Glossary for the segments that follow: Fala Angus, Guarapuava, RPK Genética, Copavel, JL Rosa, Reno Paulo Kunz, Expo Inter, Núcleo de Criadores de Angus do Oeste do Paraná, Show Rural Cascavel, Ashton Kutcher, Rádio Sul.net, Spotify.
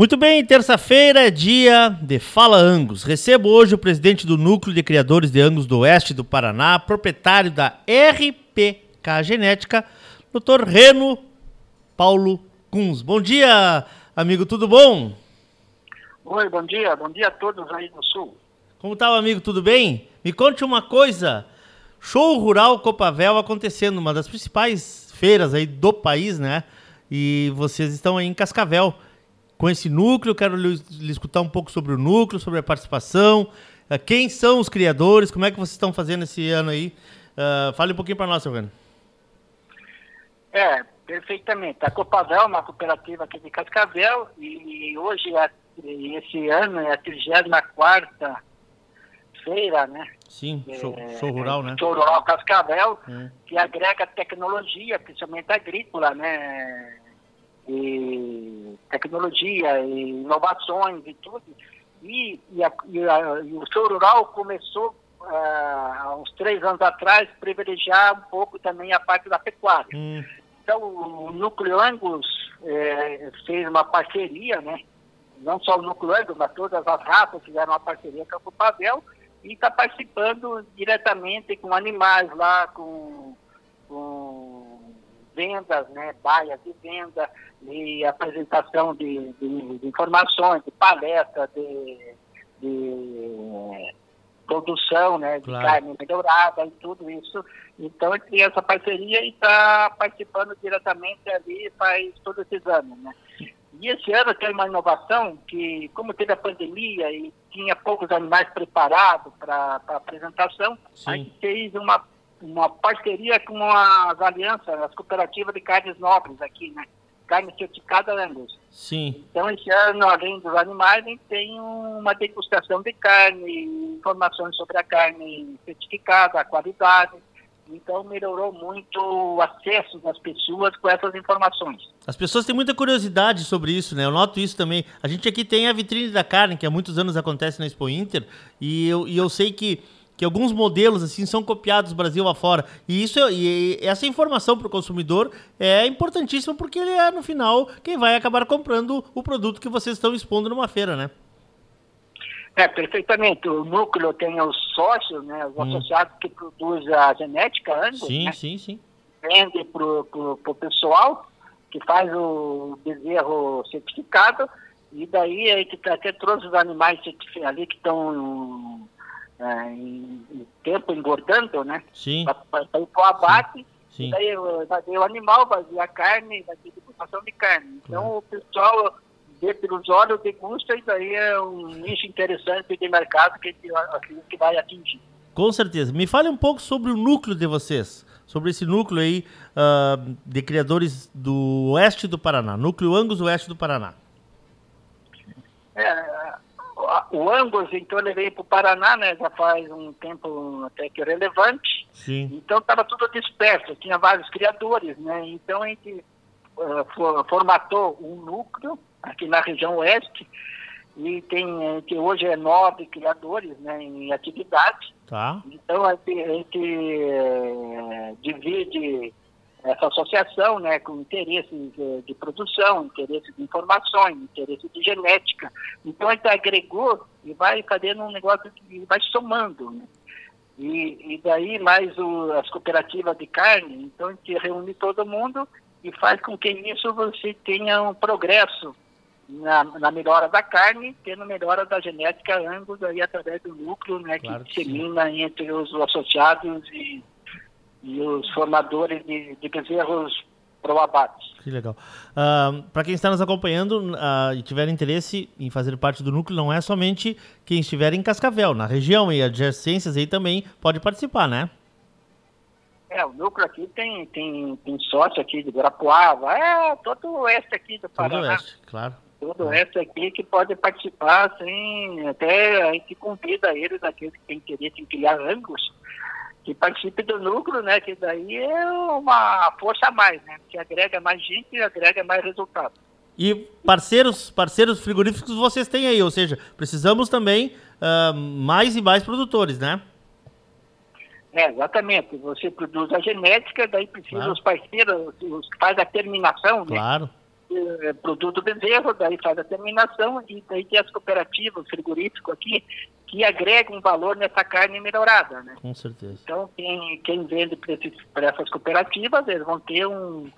Muito bem, terça-feira é dia de Fala Angus. Recebo hoje o presidente do Núcleo de Criadores de Angus do Oeste do Paraná, proprietário da RPK Genética, Dr. Reno Paulo Kunz. Bom dia, amigo, tudo bom? Oi, bom dia a todos aí no Sul. Como tá, amigo, tudo bem? Me conte uma coisa, Show Rural Copavel acontecendo, uma das principais feiras aí do país, né? E vocês estão aí em Cascavel. Com esse núcleo, quero lhe escutar um pouco sobre o núcleo, sobre a participação, quem são os criadores, como é que vocês estão fazendo esse ano aí? Fale um pouquinho para nós, seu Reno. Perfeitamente. A Copavel é uma cooperativa aqui de Cascavel e hoje, esse ano, é a 34ª feira, né? Sim, show rural, né? Show Rural Cascavel, que agrega tecnologia, principalmente agrícola, né? E tecnologia, e inovações e tudo. E o Show Rural começou há uns 3 anos atrás, privilegiar um pouco também a parte da pecuária. Então, o Núcleo Angus fez uma parceria, né? Não só o Núcleo Angus, mas todas as raças fizeram uma parceria com a Copavel e está participando diretamente com animais lá, com vendas, né? Baias de venda, e apresentação de informações, de palestra, de produção, né? Claro. De carne melhorada e tudo isso. Então, ele tem essa parceria e está participando diretamente ali, faz todo esse ano, né? E esse ano tem uma inovação que, como teve a pandemia e tinha poucos animais preparados para a apresentação, a gente fez uma parceria com as alianças, as cooperativas de carnes nobres aqui, né? Carne certificada Angus. Sim. Então, esse ano, além dos animais, a gente tem uma degustação de carne, informações sobre a carne certificada, a qualidade. Então, melhorou muito o acesso das pessoas com essas informações. As pessoas têm muita curiosidade sobre isso, né? Eu noto isso também. A gente aqui tem a vitrine da carne, que há muitos anos acontece na Expo Inter, e eu sei que alguns modelos assim são copiados Brasil afora. E essa informação para o consumidor é importantíssima, porque ele é, no final, quem vai acabar comprando o produto que vocês estão expondo numa feira, né? Perfeitamente. O núcleo tem os sócios, né, os associados que produzem a genética Angus, né? Sim. Vende pro pessoal que faz o bezerro certificado, e daí aí que até trouxe os animais ali que estão em tempo engordando, né? Sim. Para ir pro abate. Sim. E daí vai ver o animal, vai ver a carne, vai ter degustação de carne. Então o pessoal vê pelos olhos, degusta, e daí é um nicho interessante de mercado que vai atingir. Com certeza. Me fale um pouco sobre o núcleo de vocês, sobre esse núcleo aí de criadores do Oeste do Paraná, Núcleo Angus Oeste do Paraná. O Angus, então, ele veio para o Paraná, né, já faz um tempo até que relevante. Sim. Então estava tudo disperso, tinha vários criadores, né, então a gente formatou um núcleo aqui na região oeste, e tem, que hoje é 9 criadores, né, em atividade. Tá. Então a gente divide essa associação, né, com interesses de produção, interesses de informações, interesses de genética. Então a gente agregou e vai fazendo um negócio que vai somando, né? E daí mais as cooperativas de carne, então a gente reúne todo mundo e faz com que nisso você tenha um progresso na melhora da carne, tendo melhora da genética Angus aí através do núcleo, né, claro que dissemina entre os associados e os formadores de bezerros para o abate. Que legal. Para quem está nos acompanhando e tiver interesse em fazer parte do núcleo, não é somente quem estiver em Cascavel, na região e adjacências aí também pode participar, né? O núcleo aqui tem sócio aqui de Guarapuava, todo o oeste aqui do Paraná. Todo o oeste, claro. Todo o oeste aqui que pode participar, assim, até a gente convida eles, aqueles que têm interesse em criar Angus, que participem do núcleo, né, que daí é uma força a mais, né, que agrega mais gente e agrega mais resultado. E parceiros frigoríficos vocês têm aí, ou seja, precisamos também mais e mais produtores, né? Exatamente. Você produz a genética, daí precisa os parceiros, os que fazem a terminação, né? Claro. produz o bezerro, daí faz a terminação, e daí tem as cooperativas, frigoríficos aqui, que agregam um valor nessa carne melhorada, né? Com certeza. Então, quem vende para essas cooperativas, eles vão ter um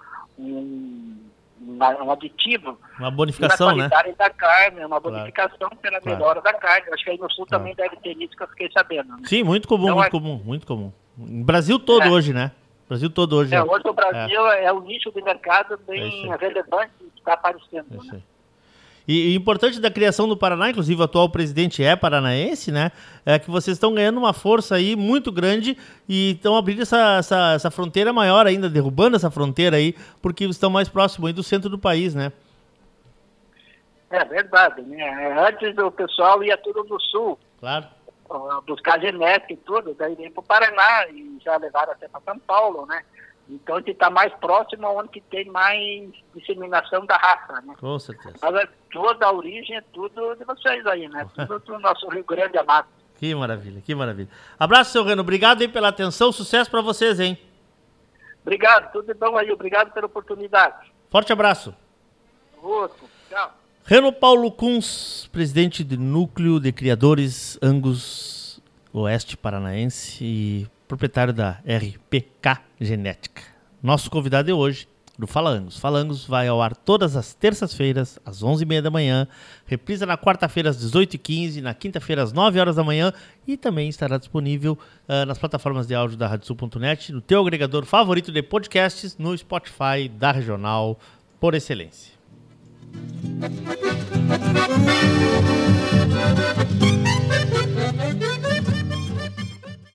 aditivo. Uma bonificação, né? Uma qualidade da carne, uma bonificação pela melhora da carne. Acho que aí no Sul também deve ter isso, que eu fiquei sabendo. Né? Sim, muito comum, então, muito comum. No Brasil todo hoje, né? Brasil todo hoje. Hoje o Brasil é um nicho de mercado bem relevante que está aparecendo. Né? E o importante da criação do Paraná, inclusive o atual presidente é paranaense, né? É que vocês estão ganhando uma força aí muito grande e estão abrindo essa fronteira maior ainda, derrubando essa fronteira aí, porque estão mais próximos aí do centro do país, né? É verdade, né? Antes o pessoal ia tudo do sul. Claro. Buscar genética e tudo, daí vem para o Paraná e já levaram até para São Paulo, né? Então, a gente está mais próximo onde que tem mais disseminação da raça, né? Com certeza. Mas toda a origem é tudo de vocês aí, né? Tudo do nosso Rio Grande amado. Que maravilha, que maravilha. Abraço, seu Reno. Obrigado aí pela atenção. Sucesso para vocês, hein? Obrigado, tudo de bom aí. Obrigado pela oportunidade. Forte abraço. Outro. Tchau. Reno Paulo Kunz, presidente do Núcleo de Criadores Angus Oeste Paranaense e proprietário da RPK Genética. Nosso convidado é hoje do Fala Angus. Fala Angus vai ao ar todas as terças-feiras, às 11h30 da manhã, reprisa na quarta-feira às 18h15, na quinta-feira às 9h da manhã e também estará disponível nas plataformas de áudio da Rádio Sul.net, no teu agregador favorito de podcasts, no Spotify da Regional por excelência.